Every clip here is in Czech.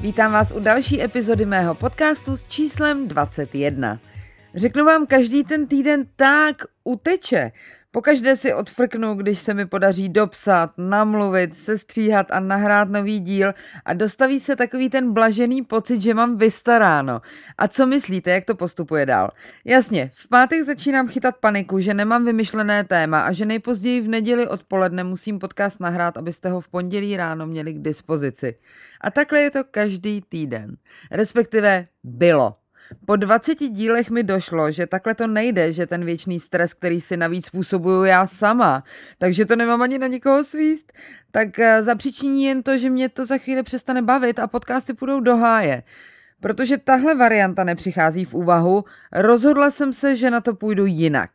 Vítám vás u další epizody mého podcastu s číslem 21. Řeknu vám, každý ten týden tak uteče. Pokaždé si odfrknu, když se mi podaří dopsat, namluvit, sestříhat a nahrát nový díl a dostaví se takový ten blažený pocit, že mám vystaráno. A co myslíte, jak to postupuje dál? Jasně, v pátek začínám chytat paniku, že nemám vymyšlené téma a že nejpozději v neděli odpoledne musím podcast nahrát, abyste ho v pondělí ráno měli k dispozici. A takhle je to každý týden. Respektive bylo. Po 20 dílech mi došlo, že takhle to nejde, že ten věčný stres, který si navíc způsobuju já sama, takže to nemám ani na nikoho svíst, tak zapříčiní jen to, že mě to za chvíli přestane bavit a podcasty půjdou do háje. Protože tahle varianta nepřichází v úvahu, rozhodla jsem se, že na to půjdu jinak.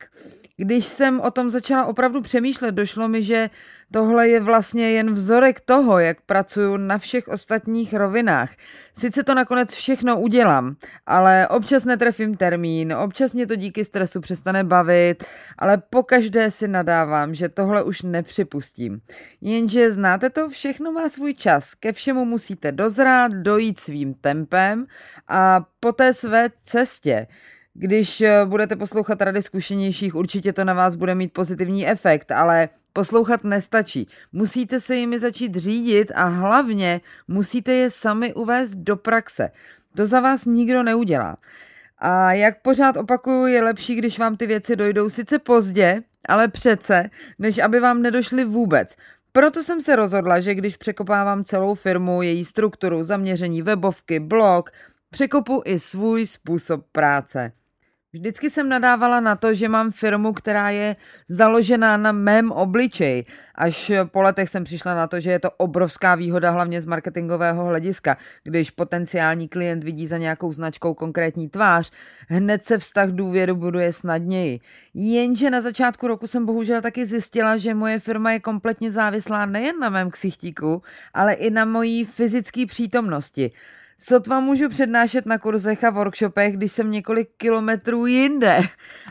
Když jsem o tom začala opravdu přemýšlet, došlo mi, že tohle je vlastně jen vzorek toho, jak pracuju na všech ostatních rovinách. Sice to nakonec všechno udělám, ale občas netrefím termín, občas mě to díky stresu přestane bavit, ale pokaždé si nadávám, že tohle už nepřipustím. Jenže znáte to, všechno má svůj čas, ke všemu musíte dozrát, dojít svým tempem a po té své cestě. Když budete poslouchat rady zkušenějších, určitě to na vás bude mít pozitivní efekt, ale poslouchat nestačí. Musíte se jimi začít řídit a hlavně musíte je sami uvést do praxe. To za vás nikdo neudělá. A jak pořád opakuju, je lepší, když vám ty věci dojdou sice pozdě, ale přece, než aby vám nedošly vůbec. Proto jsem se rozhodla, že když překopávám celou firmu, její strukturu, zaměření, webovky, blog, překopu i svůj způsob práce. Vždycky jsem nadávala na to, že mám firmu, která je založená na mém obličeji. Až po letech jsem přišla na to, že je to obrovská výhoda hlavně z marketingového hlediska. Když potenciální klient vidí za nějakou značkou konkrétní tvář, hned se vztah důvěru buduje snadněji. Jenže na začátku roku jsem bohužel taky zjistila, že moje firma je kompletně závislá nejen na mém ksichtíku, ale i na mojí fyzické přítomnosti. Sotva můžu přednášet na kurzech a workshopech, když jsem několik kilometrů jinde.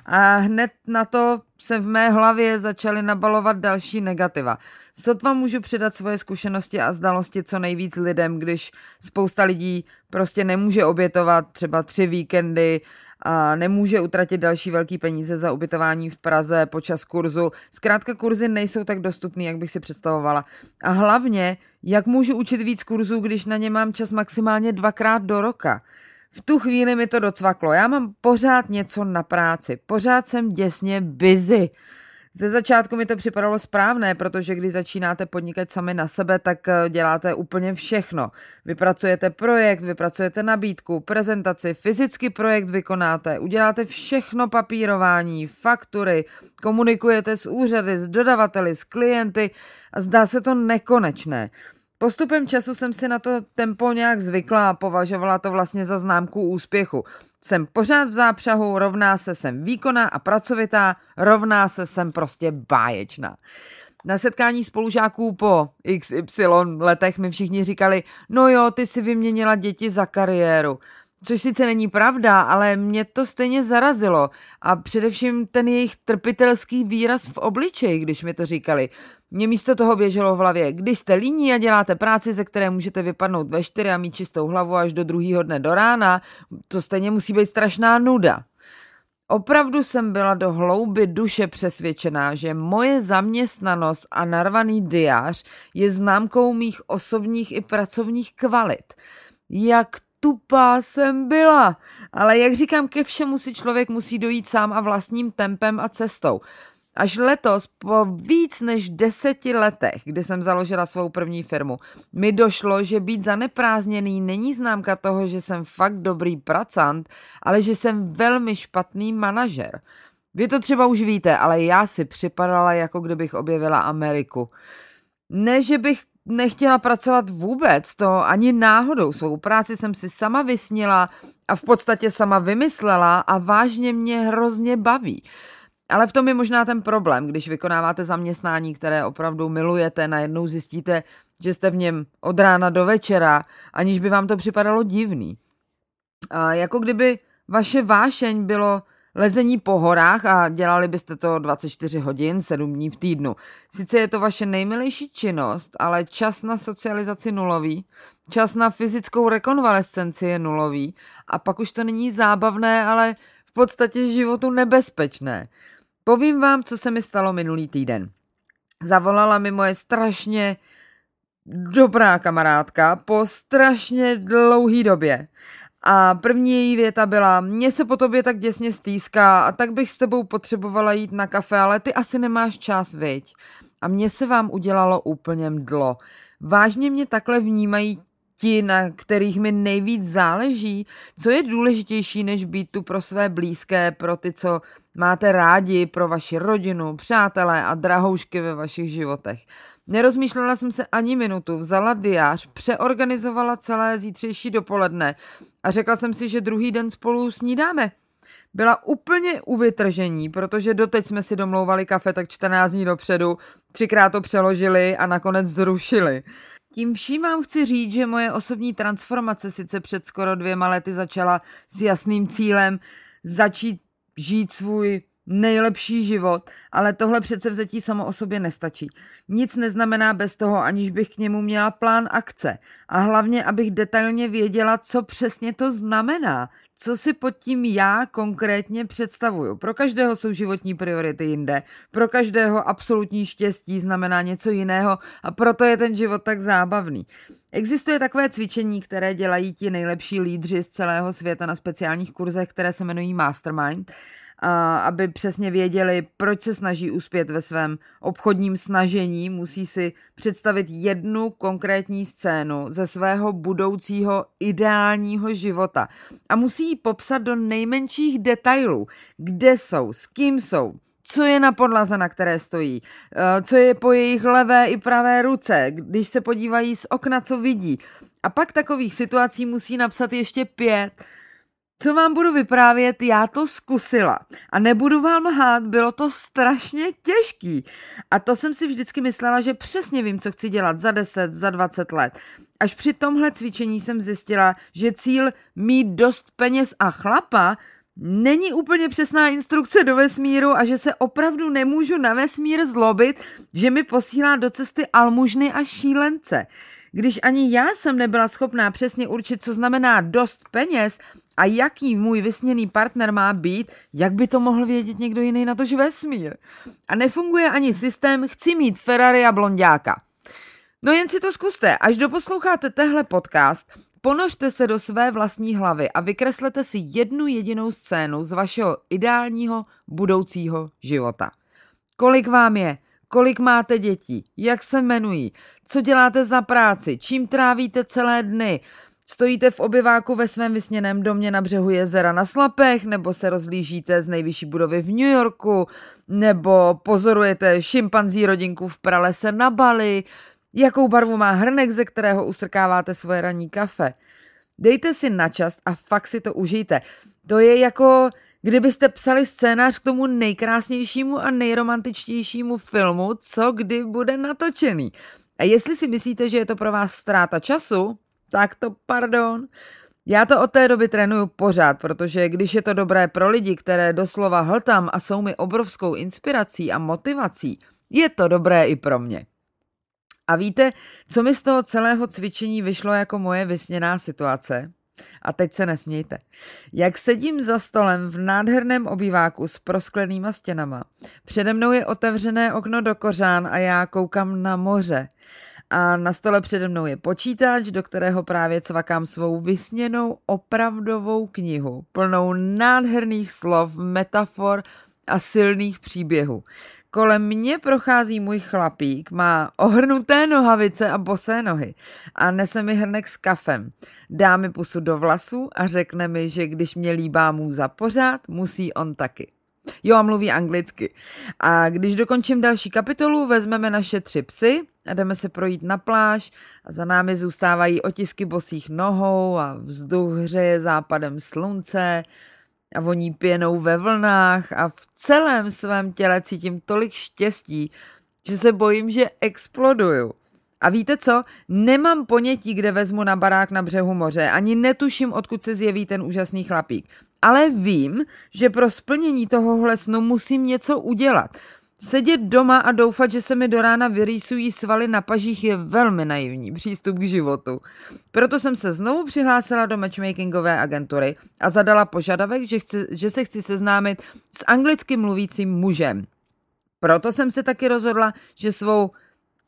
A hned na to se v mé hlavě začaly nabalovat další negativa. Sotva můžu předat svoje zkušenosti a znalosti co nejvíc lidem, když spousta lidí prostě nemůže obětovat třeba 3 víkendy a nemůže utratit další velký peníze za ubytování v Praze počas kurzu. Zkrátka kurzy nejsou tak dostupný, jak bych si představovala. A hlavně, jak můžu učit víc kurzů, když na ně mám čas maximálně 2krát do roka? V tu chvíli mi to docvaklo. Já mám pořád něco na práci. Pořád jsem děsně busy. Ze začátku mi to připadalo správné, protože když začínáte podnikat sami na sebe, tak děláte úplně všechno. Vypracujete projekt, vypracujete nabídku, prezentaci, fyzicky projekt vykonáte, uděláte všechno papírování, faktury, komunikujete s úřady, s dodavateli, s klienty a zdá se to nekonečné. Postupem času jsem si na to tempo nějak zvykla a považovala to vlastně za známku úspěchu. Jsem pořád v zápřahu, rovná se jsem výkonná a pracovitá, rovná se jsem prostě báječná. Na setkání spolužáků po XY letech mi všichni říkali, no jo, ty si vyměnila děti za kariéru. Což sice není pravda, ale mě to stejně zarazilo. A především ten jejich trpitelský výraz v obličeji, když mi to říkali. Mně místo toho běželo v hlavě, když jste líní a děláte práci, ze které můžete vypadnout ve 4 a mít čistou hlavu až do druhého dne do rána, to stejně musí být strašná nuda. Opravdu jsem byla do hlouby duše přesvědčená, že moje zaměstnanost a narvaný diář je známkou mých osobních i pracovních kvalit. Jak tupá jsem byla, ale jak říkám, ke všemu si člověk musí dojít sám a vlastním tempem a cestou. Až letos, po víc než 10 letech, kdy jsem založila svou první firmu, mi došlo, že být zaneprázdněný není známka toho, že jsem fakt dobrý pracant, ale že jsem velmi špatný manažer. Vy to třeba už víte, ale já si připadala, jako kdybych objevila Ameriku. Ne, že bych nechtěla pracovat vůbec, to ani náhodou. Svou práci jsem si sama vysnila a v podstatě sama vymyslela a vážně mě hrozně baví. Ale v tom je možná ten problém, když vykonáváte zaměstnání, které opravdu milujete, najednou zjistíte, že jste v něm od rána do večera, aniž by vám to připadalo divný. A jako kdyby vaše vášeň bylo lezení po horách a dělali byste to 24 hodin, 7 dní v týdnu. Sice je to vaše nejmilejší činnost, ale čas na socializaci nulový, čas na fyzickou rekonvalescenci je nulový a pak už to není zábavné, ale v podstatě životu nebezpečné. Povím vám, co se mi stalo minulý týden. Zavolala mi moje strašně dobrá kamarádka po strašně dlouhý době. A první její věta byla, mně se po tobě tak děsně stýská a tak bych s tebou potřebovala jít na kafe, ale ty asi nemáš čas, viď? A mně se vám udělalo úplně mdlo. Vážně mě takhle vnímají ti, na kterých mi nejvíc záleží, co je důležitější, než být tu pro své blízké, pro ty, co máte rádi, pro vaši rodinu, přátelé a drahoušky ve vašich životech. Nerozmýšlela jsem se ani minutu, vzala diář, přeorganizovala celé zítřejší dopoledne a řekla jsem si, že druhý den spolu snídáme. Byla úplně u vytržení, protože doteď jsme si domlouvali kafe tak 14 dní dopředu, 3krát to přeložili a nakonec zrušili. Tím vším vám chci říct, že moje osobní transformace sice před skoro 2 lety začala s jasným cílem začít žít svůj nejlepší život, ale tohle předsevzetí samo o sobě nestačí. Nic neznamená bez toho, aniž bych k němu měla plán akce. A hlavně, abych detailně věděla, co přesně to znamená, co si pod tím já konkrétně představuju. Pro každého jsou životní priority jinde, pro každého absolutní štěstí znamená něco jiného a proto je ten život tak zábavný. Existuje takové cvičení, které dělají ti nejlepší lídři z celého světa na speciálních kurzech, které se jmenují Mastermind, aby přesně věděli, proč se snaží uspět ve svém obchodním snažení, musí si představit jednu konkrétní scénu ze svého budoucího ideálního života a musí ji popsat do nejmenších detailů, kde jsou, s kým jsou, co je na podlaze, na které stojí, co je po jejich levé i pravé ruce, když se podívají z okna, co vidí. A pak takových situací musí napsat ještě 5. Co vám budu vyprávět, já to zkusila a nebudu vám lhát, bylo to strašně těžký a to jsem si vždycky myslela, že přesně vím, co chci dělat za 10, za 20 let. Až při tomhle cvičení jsem zjistila, že cíl mít dost peněz a chlapa není úplně přesná instrukce do vesmíru a že se opravdu nemůžu na vesmír zlobit, že mi posílá do cesty almužny a šílence. Když ani já jsem nebyla schopná přesně určit, co znamená dost peněz a jaký můj vysněný partner má být, jak by to mohl vědět někdo jiný, natož vesmír. A nefunguje ani systém, chci mít Ferrari a blonďáka. No jen si to zkuste, až doposloucháte tehle podcast, ponořte se do své vlastní hlavy a vykreslete si jednu jedinou scénu z vašeho ideálního budoucího života. Kolik vám je? Kolik máte dětí? Jak se jmenují? Co děláte za práci? Čím trávíte celé dny? Stojíte v obyváku ve svém vysněném domě na břehu jezera na Slapech, nebo se rozhlížíte z nejvyšší budovy v New Yorku, nebo pozorujete šimpanzí rodinku v pralese na Bali? Jakou barvu má hrnek, ze kterého usrkáváte svoje ranní kafe? Dejte si na čas a fakt si to užijte. To je jako kdybyste psali scénář k tomu nejkrásnějšímu a nejromantičtějšímu filmu, co kdy bude natočený. A jestli si myslíte, že je to pro vás ztráta času, tak to pardon. Já to od té doby trénuju pořád, protože když je to dobré pro lidi, které doslova hltám a jsou mi obrovskou inspirací a motivací, Je to dobré i pro mě. A víte, co mi z toho celého cvičení vyšlo jako moje vysněná situace? A teď se nesmějte. Jak sedím za stolem v nádherném obýváku s prosklenýma stěnama. Přede mnou je otevřené okno do kořán a já koukám na moře. A na stole přede mnou je počítač, do kterého právě cvakám svou vysněnou opravdovou knihu, plnou nádherných slov, metafor a silných příběhů. Kolem mě prochází můj chlapík, má ohrnuté nohavice a bosé nohy a nese mi hrnek s kafem. Dá mi pusu do vlasů a řekne mi, že když mě líbá můza pořád, musí on taky. Jo, a mluví anglicky. A když dokončím další kapitolu, vezmeme naše 3 psy a jdeme se projít na pláž a za námi zůstávají otisky bosých nohou a vzduch hřeje západem slunce a voní pěnou ve vlnách a v celém svém těle cítím tolik štěstí, že se bojím, že exploduju. A víte co? Nemám ponětí, kde vezmu na barák na břehu moře, ani netuším, odkud se zjeví ten úžasný chlapík. Ale vím, že pro splnění tohohle snu musím něco udělat. Sedět doma a doufat, že se mi do rána vyrýsují svaly na pažích, je velmi naivní přístup k životu. Proto jsem se znovu přihlásila do matchmakingové agentury a zadala požadavek, že se chci seznámit s anglicky mluvícím mužem. Proto jsem se taky rozhodla, že svou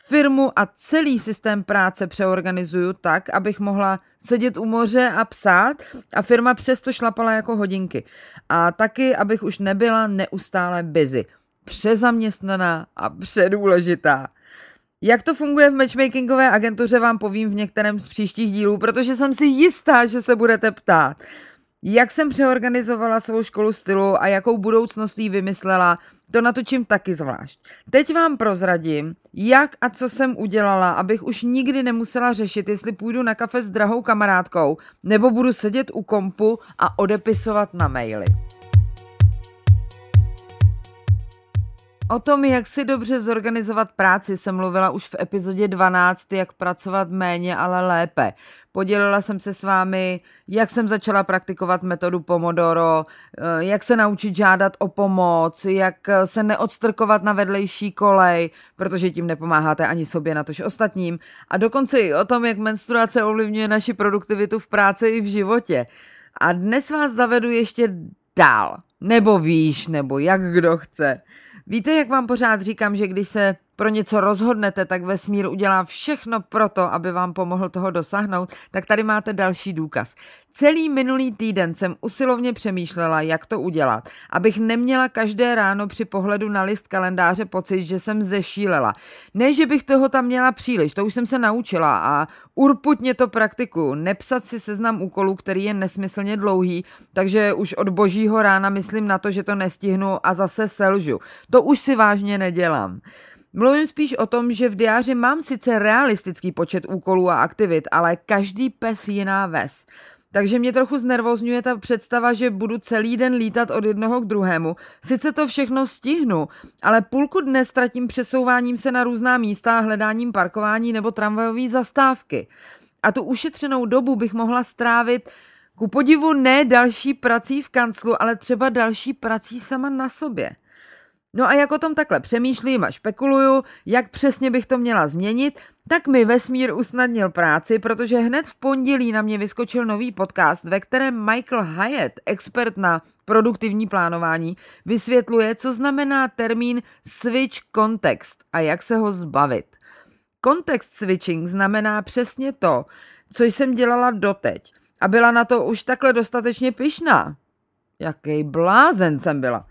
firmu a celý systém práce přeorganizuju tak, abych mohla sedět u moře a psát a firma přesto šlapala jako hodinky. A taky, abych už nebyla neustále busy, přezaměstnaná a předůležitá. Jak to funguje v matchmakingové agentuře, vám povím v některém z příštích dílů, protože jsem si jistá, že se budete ptát. Jak jsem přeorganizovala svou školu stylu a jakou budoucnost jí vymyslela, to natočím taky zvlášť. Teď vám prozradím, jak a co jsem udělala, abych už nikdy nemusela řešit, jestli půjdu na kafe s drahou kamarádkou, nebo budu sedět u kompu a odepisovat na maily. O tom, jak si dobře zorganizovat práci, jsem mluvila už v epizodě 12, jak pracovat méně, ale lépe. Podělila jsem se s vámi, jak jsem začala praktikovat metodu Pomodoro, jak se naučit žádat o pomoc, jak se neodstrkovat na vedlejší kolej, protože tím nepomáháte ani sobě, natož ostatním. A dokonce i o tom, jak menstruace ovlivňuje naši produktivitu v práci i v životě. A dnes vás zavedu ještě dál, nebo výš, nebo jak kdo chce. Víte, jak vám pořád říkám, že když se pro něco rozhodnete, tak vesmír udělá všechno proto, aby vám pomohl toho dosáhnout, tak tady máte další důkaz. Celý minulý týden jsem usilovně přemýšlela, jak to udělat, abych neměla každé ráno při pohledu na list kalendáře pocit, že jsem zešílela. Ne, že bych toho tam měla příliš, to už jsem se naučila a urputně to praktikuju. Nepsat si seznam úkolů, který je nesmyslně dlouhý, takže už od božího rána myslím na to, že to nestihnu a zase selžu. To už si vážně nedělám. Mluvím spíš o tom, že v diáři mám sice realistický počet úkolů a aktivit, ale každý pes jiná ves. Takže mě trochu znervozňuje ta představa, že budu celý den lítat od jednoho k druhému. Sice to všechno stihnu, ale půlku dne ztratím přesouváním se na různá místa a hledáním parkování nebo tramvajové zastávky. A tu ušetřenou dobu bych mohla strávit ku podivu ne další prací v kanclu, ale třeba další prací sama na sobě. No a jak o tom takhle přemýšlím a špekuluju, jak přesně bych to měla změnit, tak mi vesmír usnadnil práci, protože hned v pondělí na mě vyskočil nový podcast, ve kterém Michael Hyatt, expert na produktivní plánování, vysvětluje, co znamená termín switch context a jak se ho zbavit. Context switching znamená přesně to, co jsem dělala doteď a byla na to už takhle dostatečně pyšná. Jaký blázen jsem byla.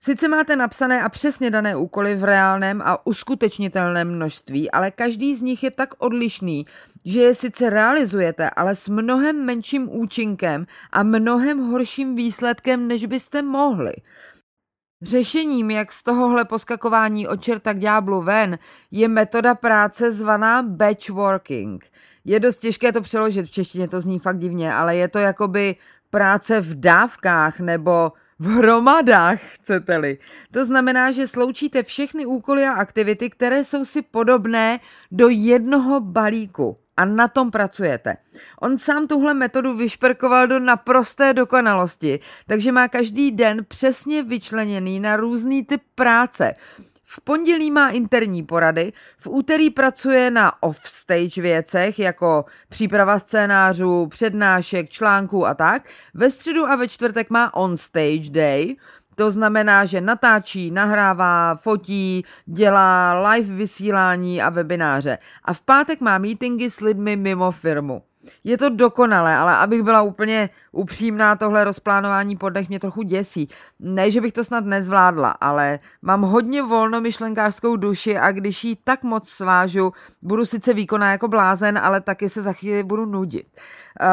Sice máte napsané a přesně dané úkoly v reálném a uskutečnitelném množství, ale každý z nich je tak odlišný, že je sice realizujete, ale s mnohem menším účinkem a mnohem horším výsledkem, než byste mohli. Řešením, jak z tohohle poskakování od čerta k ďáblu ven, je metoda práce zvaná batchworking. Je dost těžké to přeložit, v češtině to zní fakt divně, ale je to jakoby práce v dávkách nebo v hromadách, chcete-li. To znamená, že sloučíte všechny úkoly a aktivity, které jsou si podobné, do jednoho balíku a na tom pracujete. On sám tuhle metodu vyšperkoval do naprosté dokonalosti, takže má každý den přesně vyčleněný na různý typ práce. V pondělí má interní porady, v úterý pracuje na offstage věcech, jako příprava scénářů, přednášek, článků a tak. Ve středu a ve čtvrtek má onstage day, to znamená, že natáčí, nahrává, fotí, dělá live vysílání a webináře. A v pátek má meetingy s lidmi mimo firmu. Je to dokonalé, ale abych byla úplně upřímná, tohle rozplánování po dnech mě trochu děsí. Ne, že bych to snad nezvládla, ale mám hodně volnomyšlenkářskou duši a když ji tak moc svážu, budu sice výkonná jako blázen, ale taky se za chvíli budu nudit.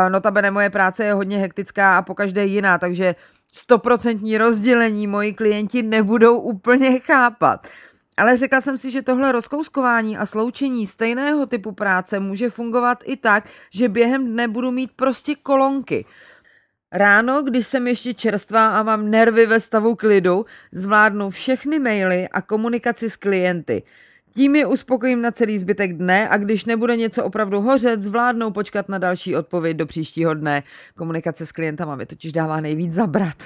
Notabene moje práce je hodně hektická a pokaždé jiná, takže 100% rozdělení moji klienti nebudou úplně chápat. Ale řekla jsem si, že tohle rozkouskování a sloučení stejného typu práce může fungovat i tak, že během dne budu mít prostě kolonky. Ráno, když jsem ještě čerstvá a mám nervy ve stavu klidu, zvládnu všechny maily a komunikaci s klienty. Tím je uspokojím na celý zbytek dne a když nebude něco opravdu hořet, zvládnou počkat na další odpověď do příštího dne. Komunikace s klientama mi totiž dává nejvíc zabrat.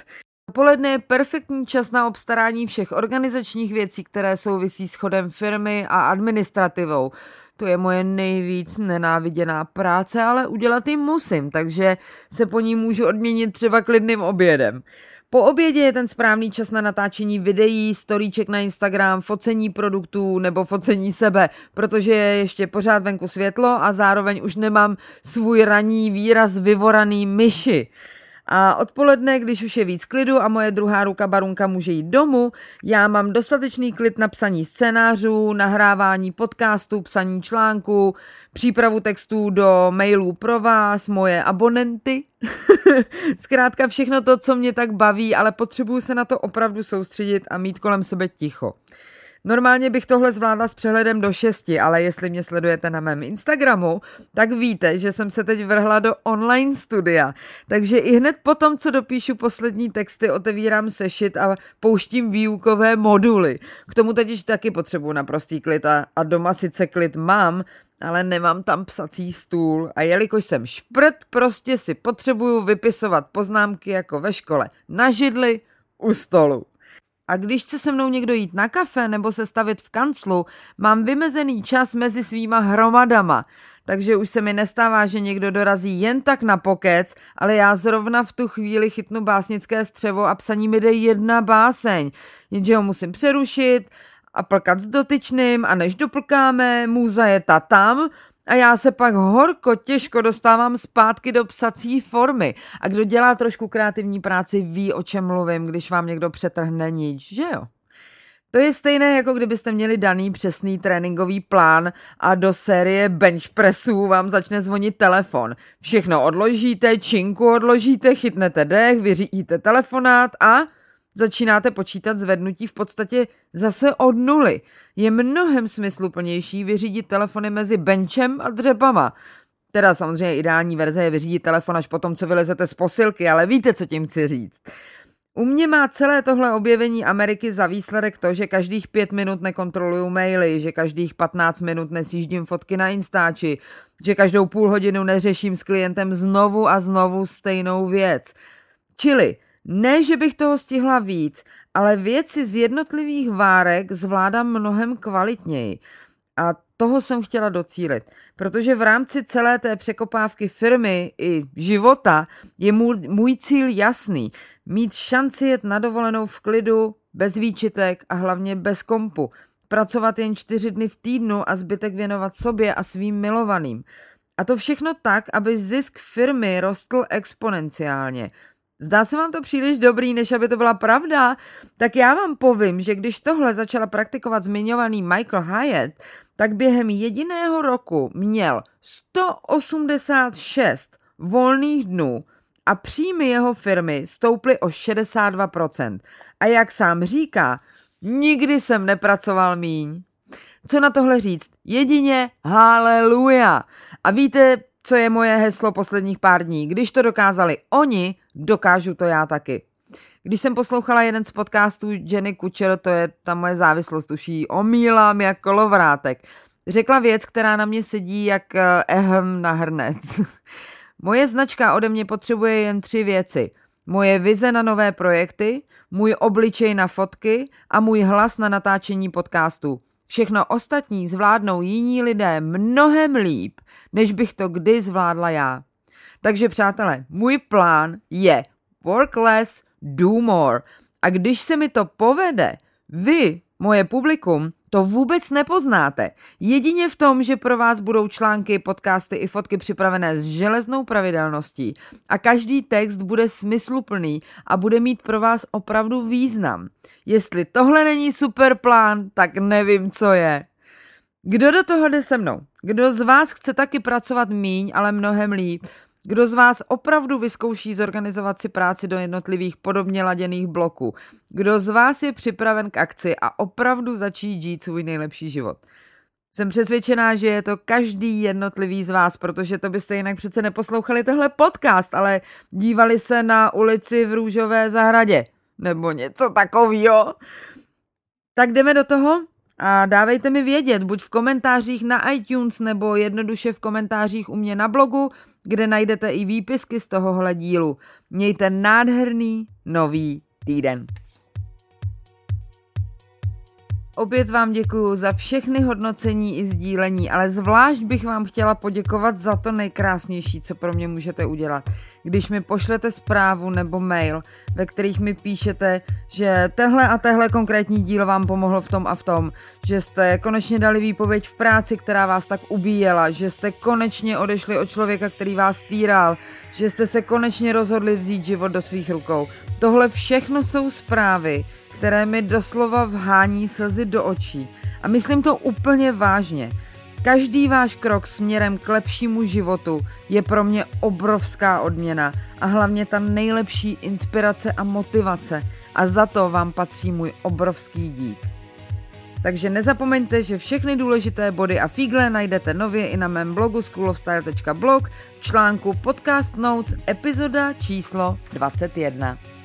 Poledne je perfektní čas na obstarání všech organizačních věcí, které souvisí s chodem firmy a administrativou. To je moje nejvíc nenáviděná práce, ale udělat ji musím, takže se po ní můžu odměnit třeba klidným obědem. Po obědě je ten správný čas na natáčení videí, storíček na Instagram, focení produktů nebo focení sebe, protože je ještě pořád venku světlo a zároveň už nemám svůj ranní výraz vyvoraný myši. A odpoledne, když už je víc klidu a moje druhá ruka barunka může jít domů, já mám dostatečný klid na psaní scénářů, nahrávání podcastů, psaní článků, přípravu textů do mailů pro vás, moje abonenty. Zkrátka všechno to, co mě tak baví, ale potřebuju se na to opravdu soustředit a mít kolem sebe ticho. Normálně bych tohle zvládla s přehledem do 6, ale jestli mě sledujete na mém Instagramu, tak víte, že jsem se teď vrhla do online studia. Takže i hned po tom, co dopíšu poslední texty, otevírám sešit a pouštím výukové moduly. K tomu totiž taky potřebuju naprostý klid a doma sice klid mám, ale nemám tam psací stůl a jelikož jsem šprt, prostě si potřebuju vypisovat poznámky jako ve škole na židli u stolu. A když chce se mnou někdo jít na kafe nebo se stavit v kanclu, mám vymezený čas mezi svýma hromadama. Takže už se mi nestává, že někdo dorazí jen tak na pokec, ale já zrovna v tu chvíli chytnu básnické střevo a psaní mi jde jedna báseň. Jenže ho musím přerušit a plkat s dotyčným a než doplkáme, můza je ta tam a já se pak horko těžko dostávám zpátky do psací formy. A kdo dělá trošku kreativní práci, ví, o čem mluvím, když vám někdo přetrhne nič, že jo? To je stejné, jako kdybyste měli daný přesný tréninkový plán a do série benchpressů vám začne zvonit telefon. Všechno odložíte, činku odložíte, chytnete dech, vyřídíte telefonát a začínáte počítat zvednutí v podstatě zase od nuly. Je mnohem smysluplnější vyřídit telefony mezi benchem a dřepama. Teda samozřejmě ideální verze je vyřídit telefon až potom, co vylezete z posilky, ale víte, co tím chci říct. U mě má celé tohle objevení Ameriky za výsledek to, že každých 5 minut nekontroluju maily, že každých 15 minut nesjíždím fotky na Instači, že každou půl hodinu neřeším s klientem znovu a znovu stejnou věc. Čili ne, že bych toho stihla víc, ale věci z jednotlivých várek zvládám mnohem kvalitněji. A toho jsem chtěla docílit, protože v rámci celé té překopávky firmy i života je můj cíl jasný. Mít šanci jet na dovolenou v klidu, bez výčitek a hlavně bez kompu. Pracovat jen 4 dny v týdnu a zbytek věnovat sobě a svým milovaným. A to všechno tak, aby zisk firmy rostl exponenciálně. Zdá se vám to příliš dobrý, než aby to byla pravda? Tak já vám povím, že když tohle začala praktikovat zmiňovaný Michael Hyatt, tak během jediného roku měl 186 volných dnů a příjmy jeho firmy stouply o 62%. A jak sám říká, nikdy jsem nepracoval míň. Co na tohle říct? Jedině haleluja. A víte, co je moje heslo posledních pár dní? Když to dokázali oni, dokážu to já taky. Když jsem poslouchala jeden z podcastů Jenny Kuchero, to je ta moje závislost, tuší omílám jak kolovrátek, řekla věc, která na mě sedí jak ehem na hrnec. Moje značka ode mě potřebuje jen 3 věci. Moje vize na nové projekty, můj obličej na fotky a můj hlas na natáčení podcastů. Všechno ostatní zvládnou jiní lidé mnohem líp, než bych to kdy zvládla já. Takže přátelé, můj plán je work less, do more. A když se mi to povede, vy, moje publikum, to vůbec nepoznáte. Jedině v tom, že pro vás budou články, podcasty i fotky připravené s železnou pravidelností a každý text bude smysluplný a bude mít pro vás opravdu význam. Jestli tohle není super plán, tak nevím, co je. Kdo do toho jde se mnou? Kdo z vás chce taky pracovat míň, ale mnohem líp? Kdo z vás opravdu vyzkouší zorganizovat si práci do jednotlivých podobně laděných bloků? Kdo z vás je připraven k akci a opravdu začít žít svůj nejlepší život? Jsem přesvědčená, že je to každý jednotlivý z vás, protože to byste jinak přece neposlouchali tohle podcast, ale dívali se na ulici v Růžové zahradě nebo něco takového. Tak jdeme do toho? A dávejte mi vědět, buď v komentářích na iTunes nebo jednoduše v komentářích u mě na blogu, kde najdete i výpisky z tohohle dílu. Mějte nádherný nový týden. Opět vám děkuju za všechny hodnocení i sdílení, ale zvlášť bych vám chtěla poděkovat za to nejkrásnější, co pro mě můžete udělat. Když mi pošlete zprávu nebo mail, ve kterých mi píšete, že tenhle a téhle konkrétní díl vám pomohl v tom a v tom, že jste konečně dali výpověď v práci, která vás tak ubíjela, že jste konečně odešli od člověka, který vás týral, že jste se konečně rozhodli vzít život do svých rukou. Tohle všechno jsou zprávy, které mi doslova vhání slzy do očí. A myslím to úplně vážně. Každý váš krok směrem k lepšímu životu je pro mě obrovská odměna a hlavně ta nejlepší inspirace a motivace. A za to vám patří můj obrovský dík. Takže nezapomeňte, že všechny důležité body a fígle najdete nově i na mém blogu schoolofstyle.blog v článku Podcast Notes epizoda číslo 21.